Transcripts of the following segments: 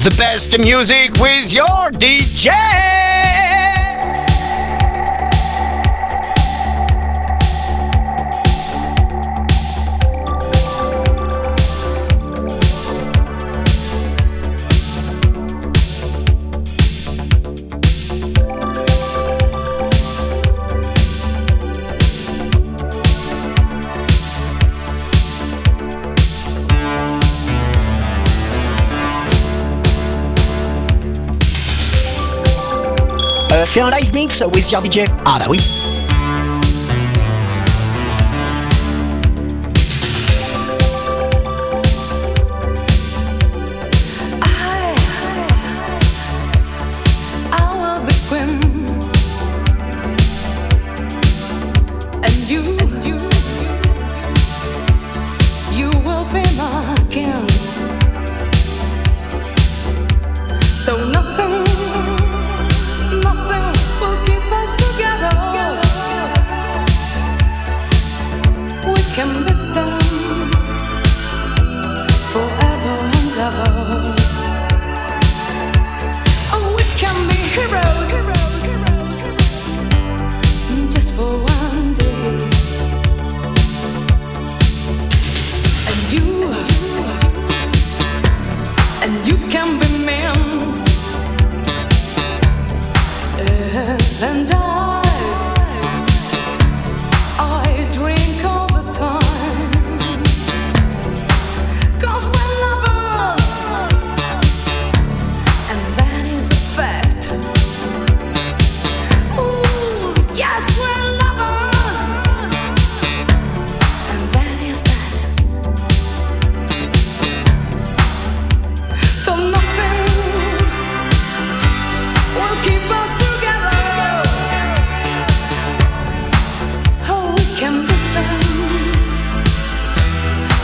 The best music with your DJ. Fais un live mix with your DJ. Ah bah oui.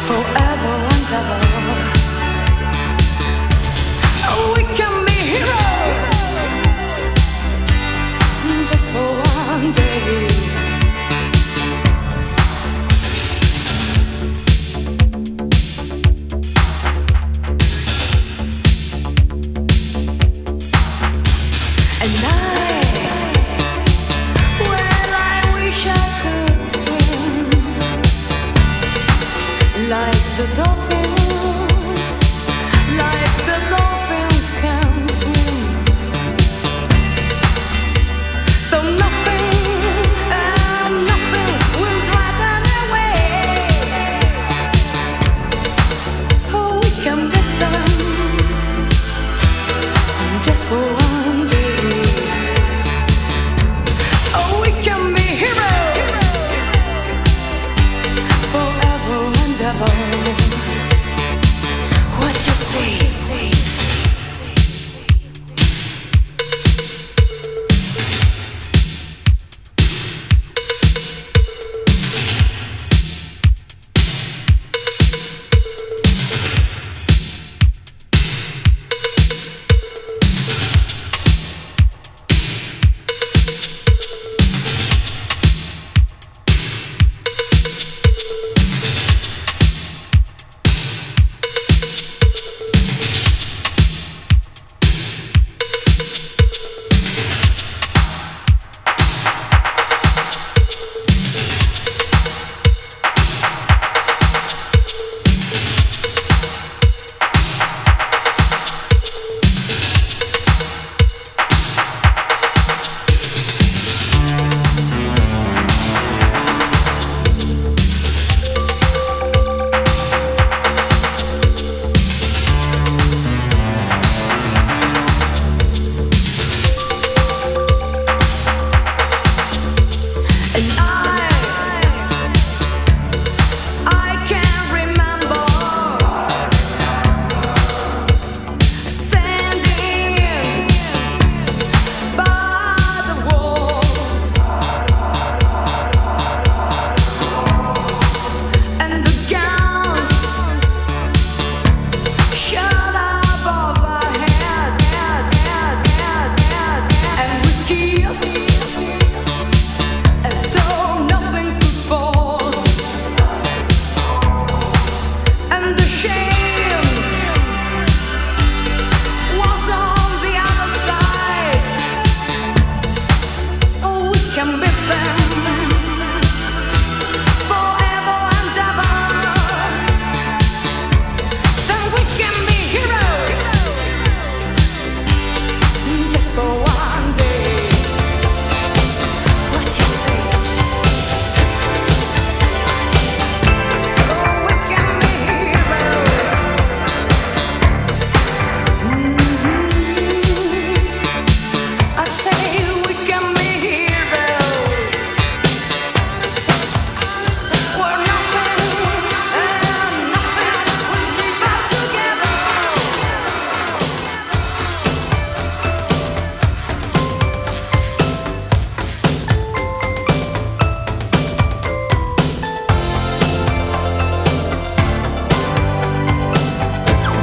Forever and ever.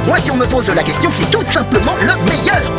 Moi, si on me pose la question, c'est tout simplement le meilleur.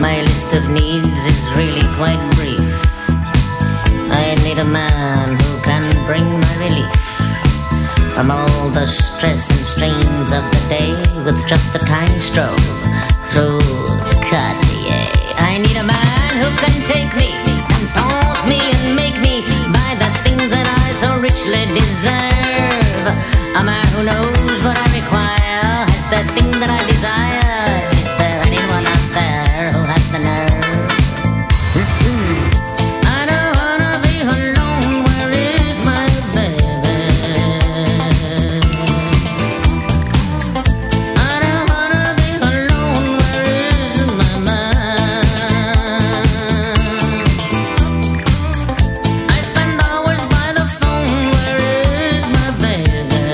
My list of needs is really quite brief. I need a man who can bring my relief from all the stress and strains of the day with just a tiny stroll through Cartier. I need a man who can take me and taunt me and make me buy the things that I so richly deserve. A man who knows what I require has the thing that I desire. Is there anyone out there who has the nerve? I don't wanna be alone, where is my baby? I don't wanna be alone, where is my man? I spend hours by the phone, where is my baby?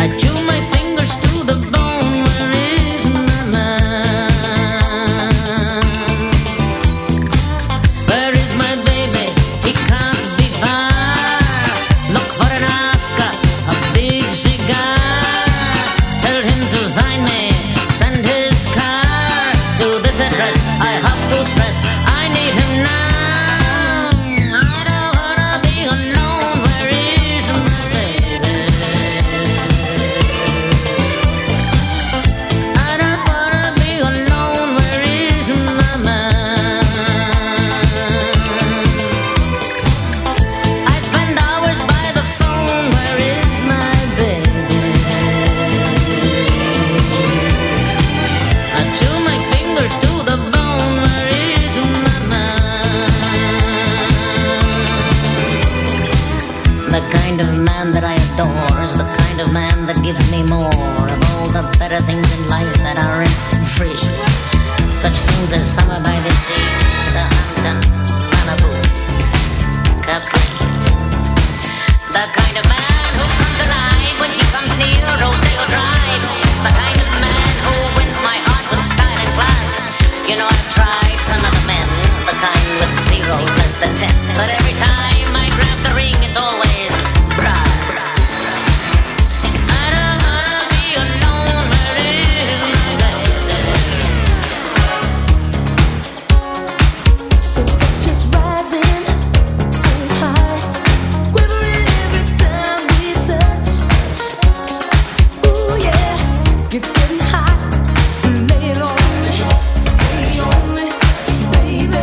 I chew my fingers to the bone, where is my man? Where is my baby? He can't be far. Look for an Oscar, a big cigar. Tell him to find me, send his car to this address. I have to stress, I need him now. I don't wanna be alone, where is my baby? I don't wanna be alone, where is my man? I spend hours by the phone, where is my baby? I chew my fingers to the bone, where is my man? The kind of man that I adore is the kind of man that gives me more of all the better things in life that aren't free. Such things as summer by the sea, the Hampton, Malibu, Capri. The kind of man who comes alive when he comes near Rodeo Drive. It's the kind of man who wins my heart with style and class. You know I've tried some other men, the kind with zeros less than 10, but every time I grab the ring, it's always brass. I don't wanna be alone, where is my baby? Temperatures rising so high, quivering every time we touch. Ooh yeah, you're getting hot. Lay it on me, stay on me, baby.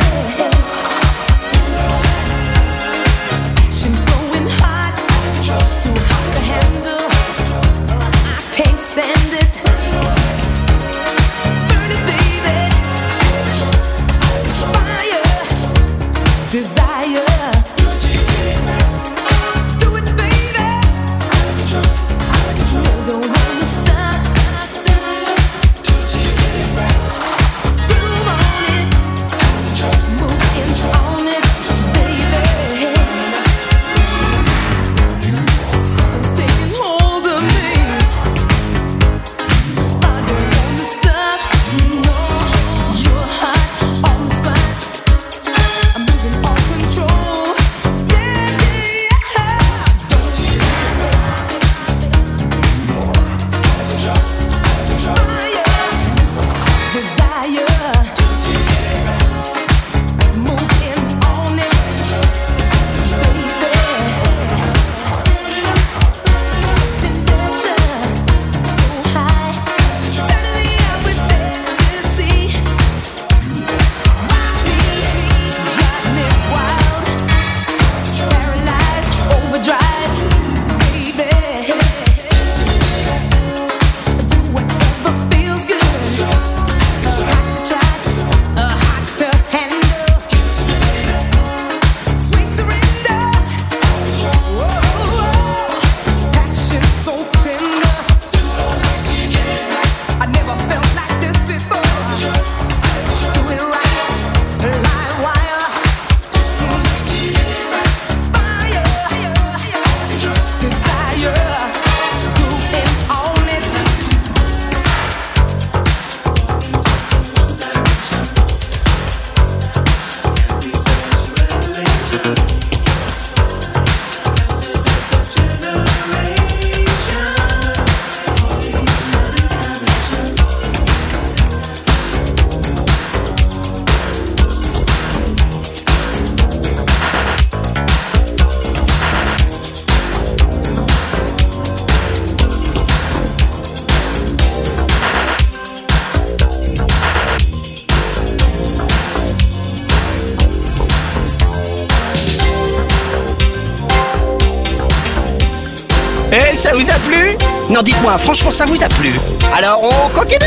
Eh, ça vous a plu? Non, dites-moi, franchement, ça vous a plu? Alors, on continue.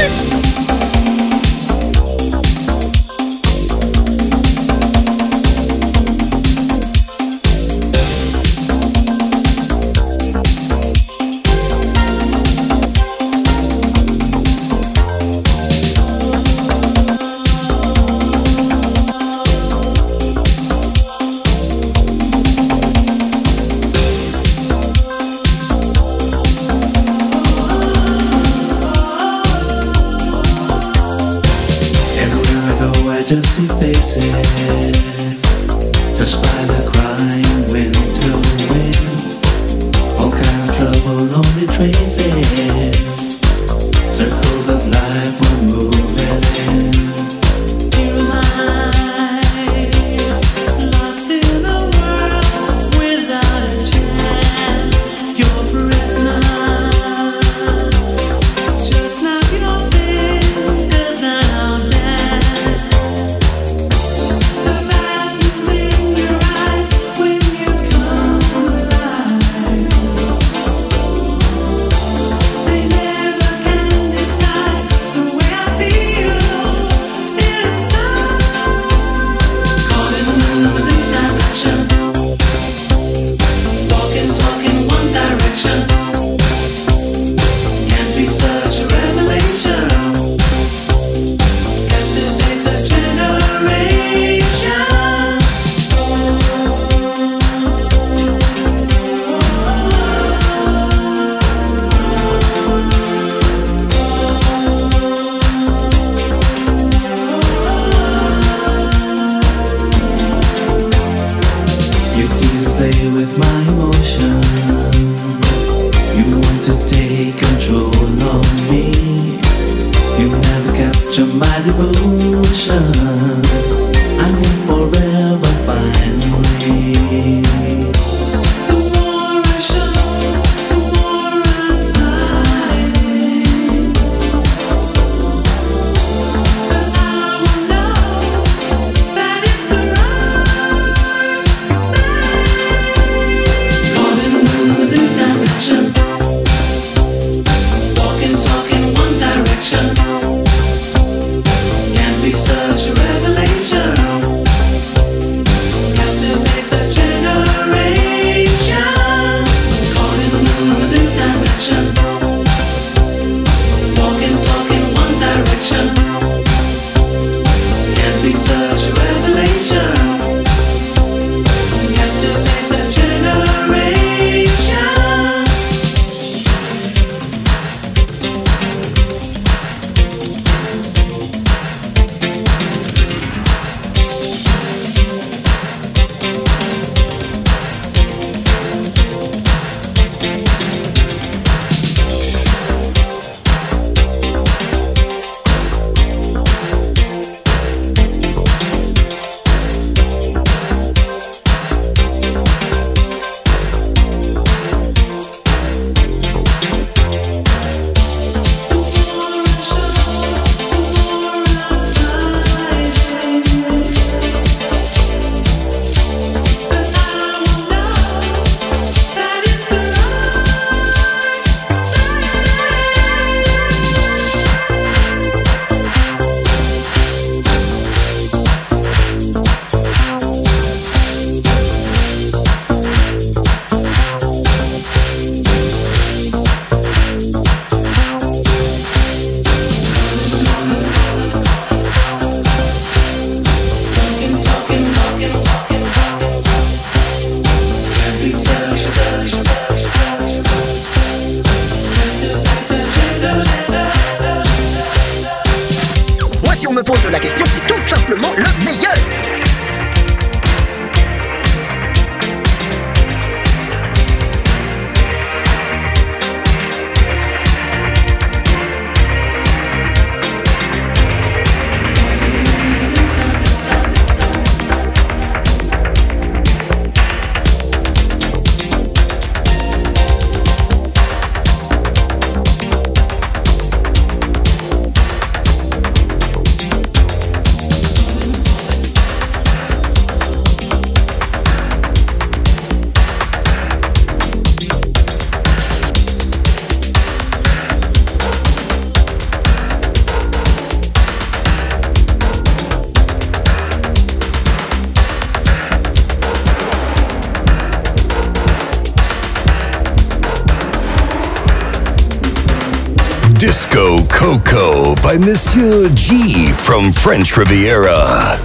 by Monsieur G from French Riviera.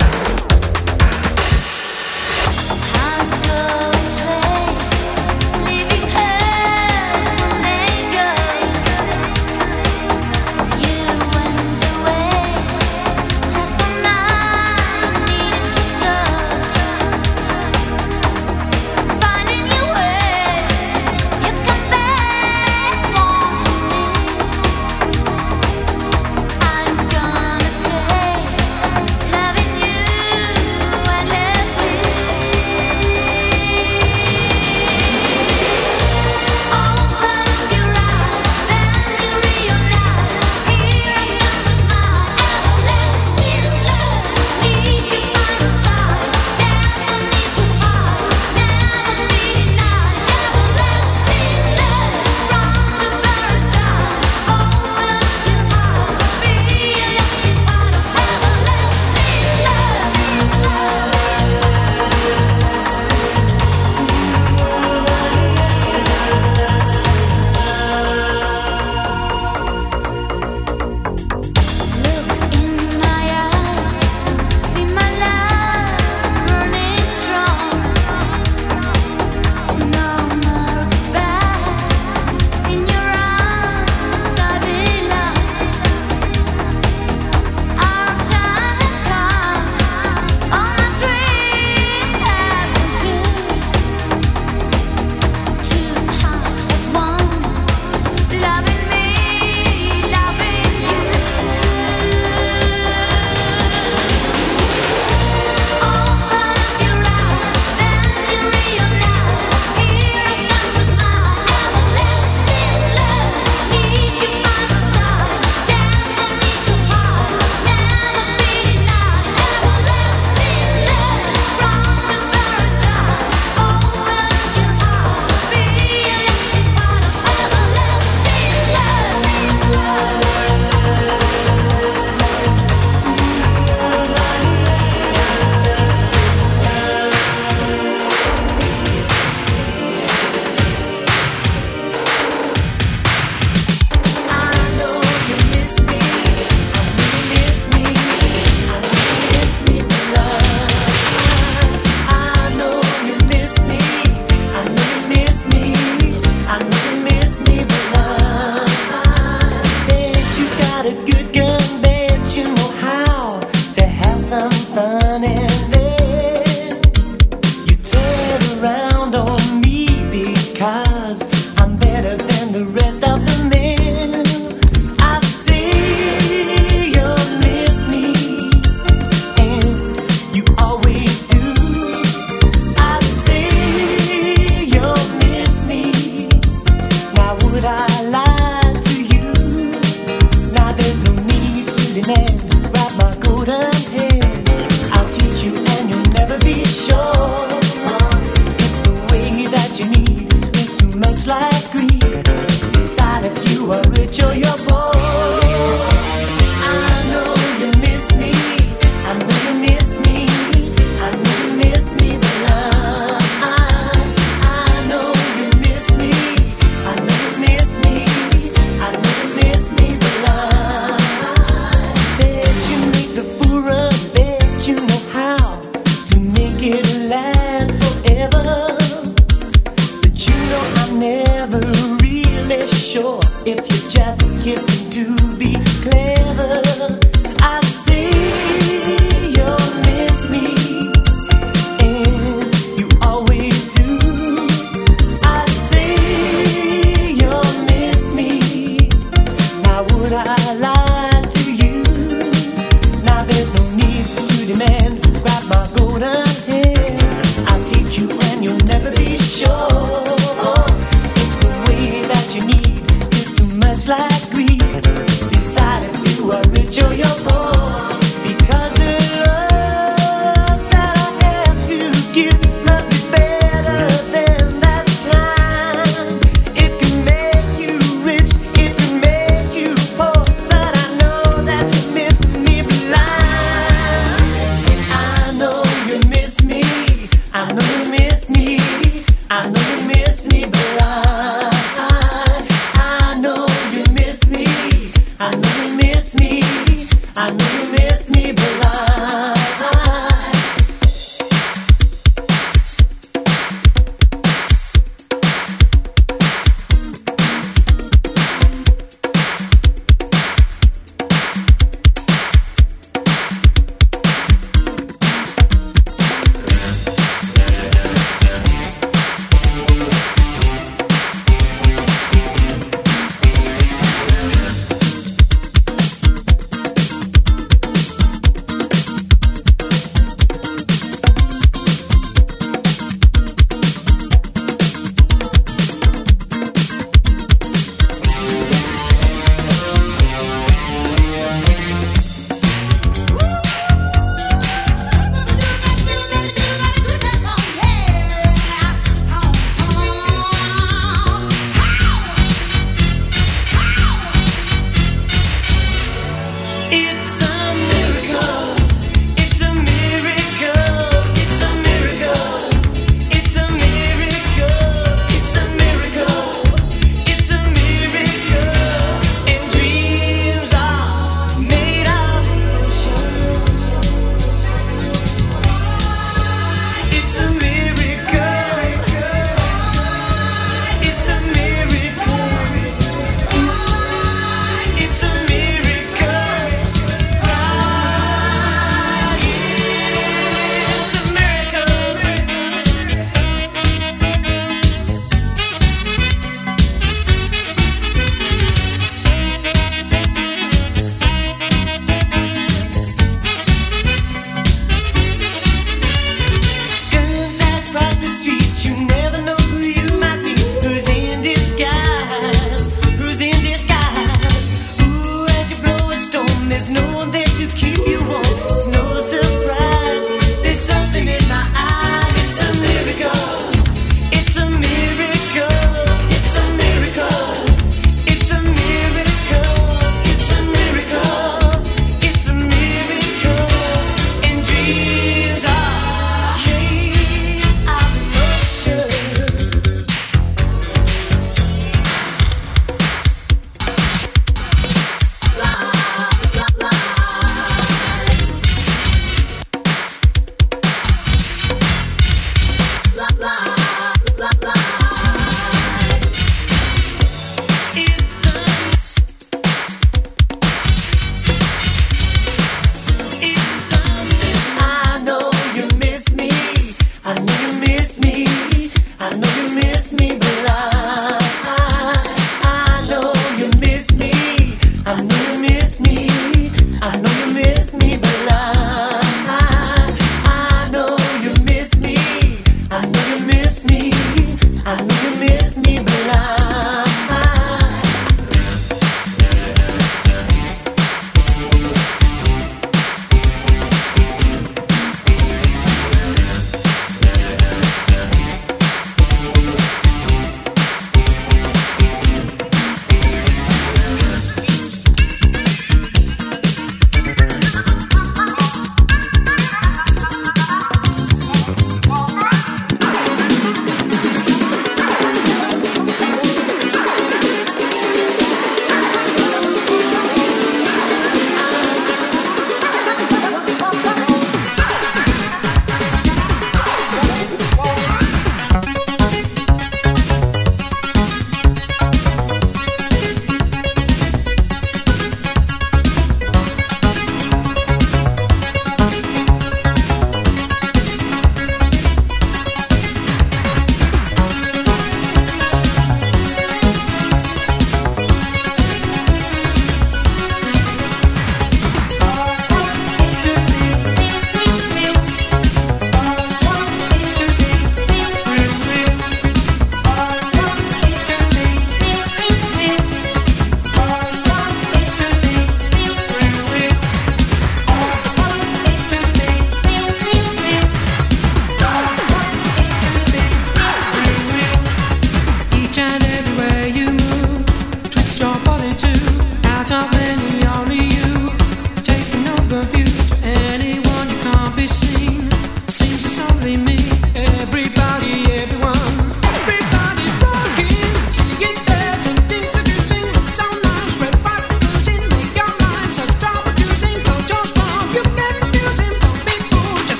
I know you miss me, but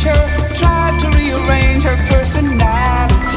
Tried to rearrange her personality.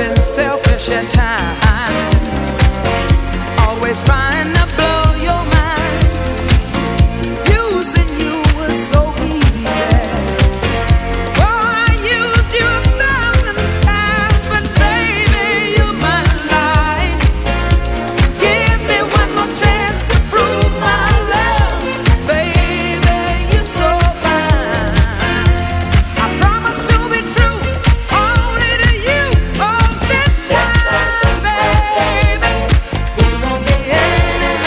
been selfish at times, always trying to blow your mind. Using you was so easy. Boy, used you 1,000 times, but baby, you're my life. Give me one more chance to prove my love. Baby, you're so fine. I promise to be true, only to you, all this time, baby. We won't be in it.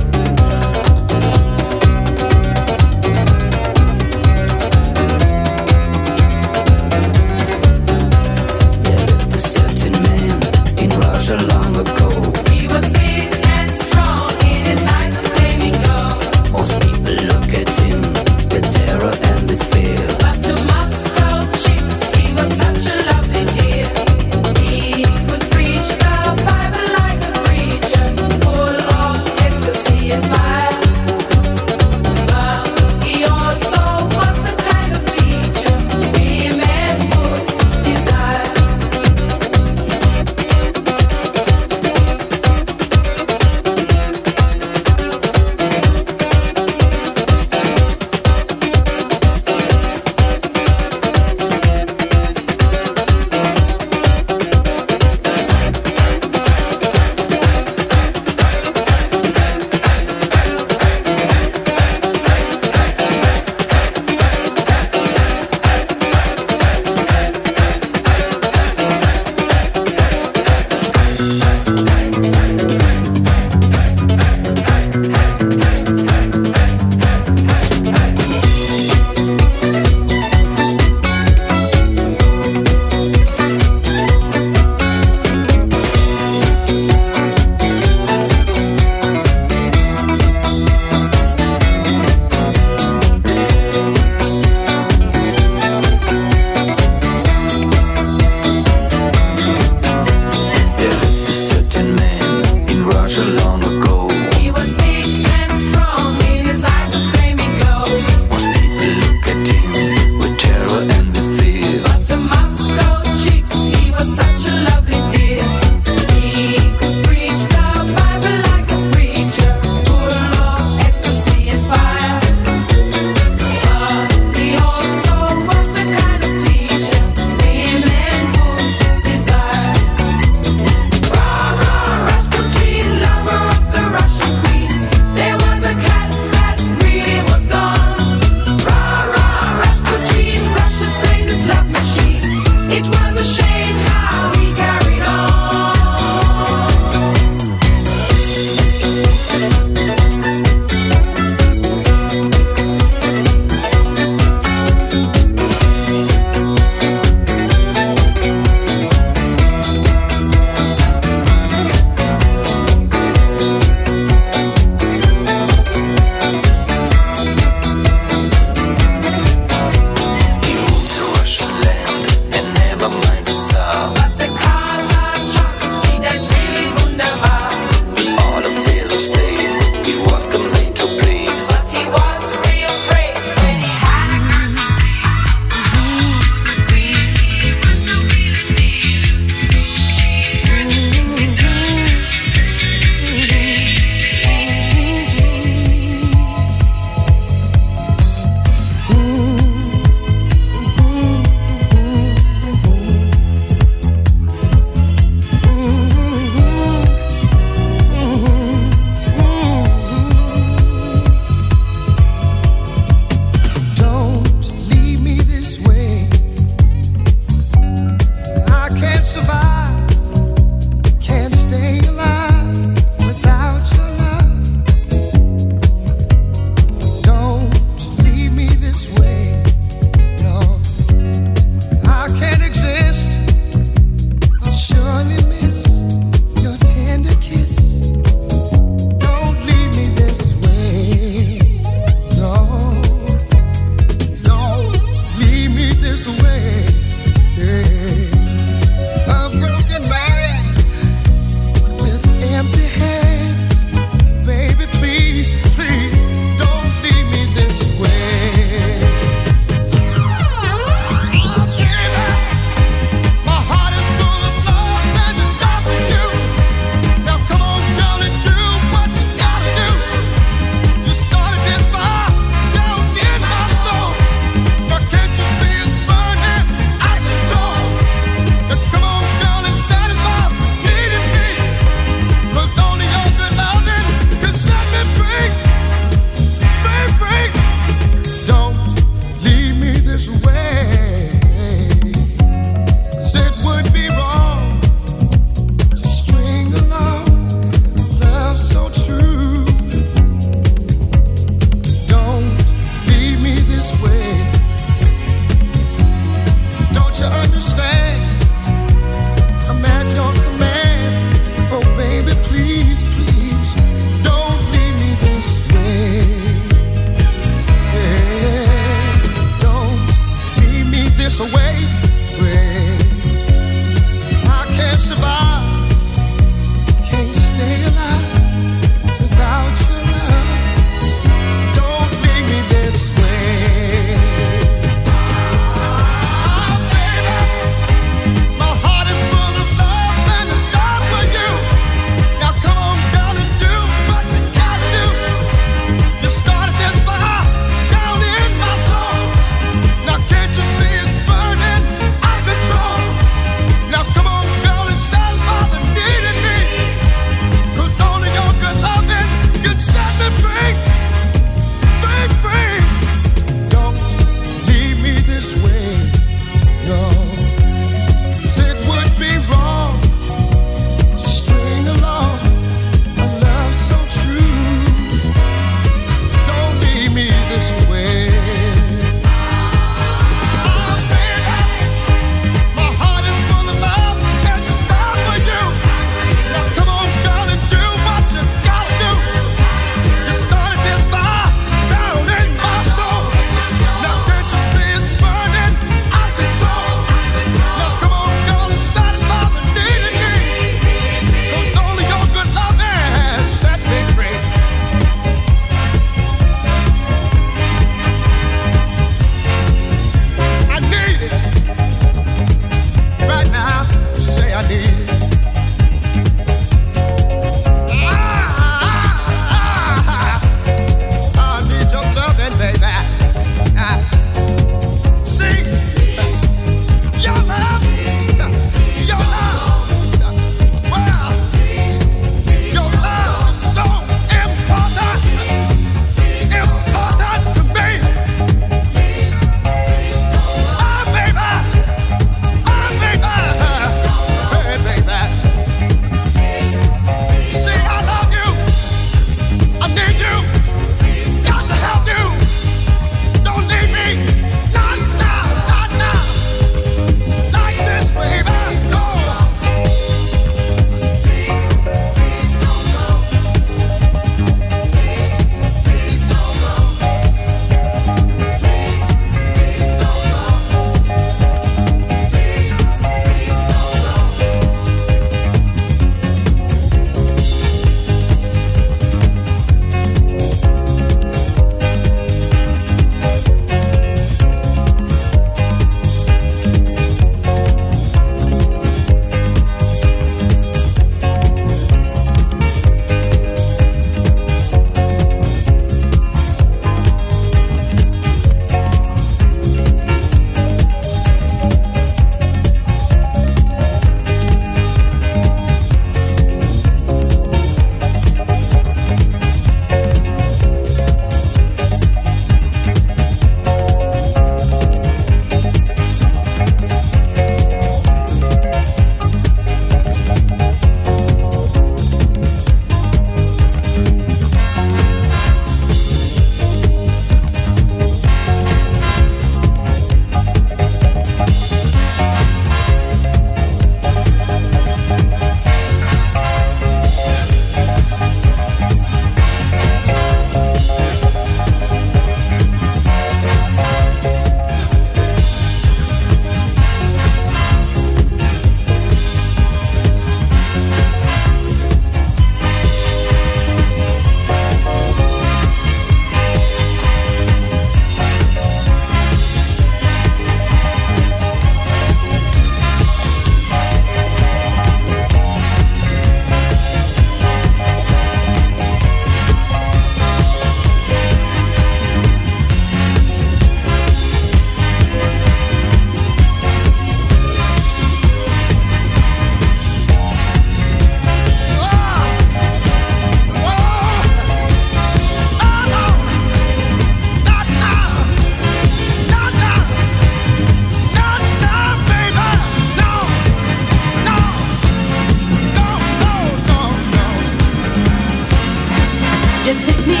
Down.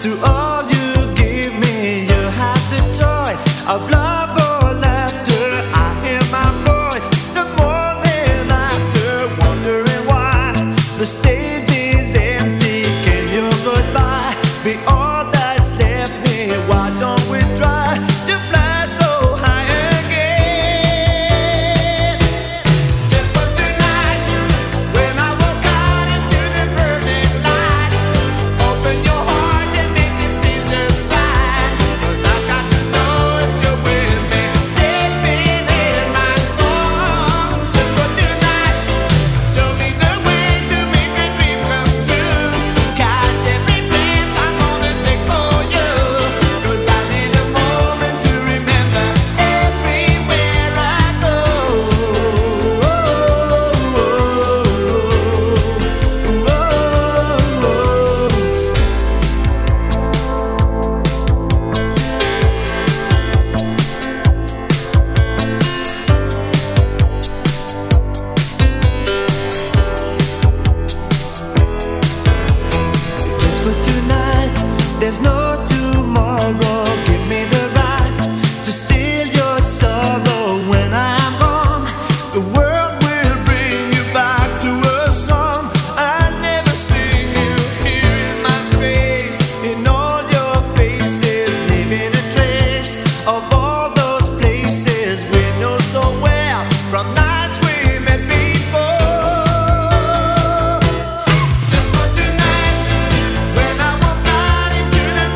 to all you give me. You have the choice of love or laughter. I hear my voice the morning after, wondering why the stage is empty. Can your goodbye be all that's left me? Why don't we try to fly so high again? Just for tonight, when I walk out into the burning light, open your heart and make it feel just right. 'Cause I've got to know if you're with me. Let me in my song. Just for tonight, show me the way to make a dream come true. Catch every breath I'm gonna take for you. 'Cause I need a moment to remember everywhere I go. Just for tonight, there's no tomorrow. Give me the right to steal your sorrow. When I'm gone, the world will bring you back to a song I never sing you. Here is my face in all your faces, leaving a trace of all those places we know so well from nights we met before. Just for tonight, when I walk out into the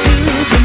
to the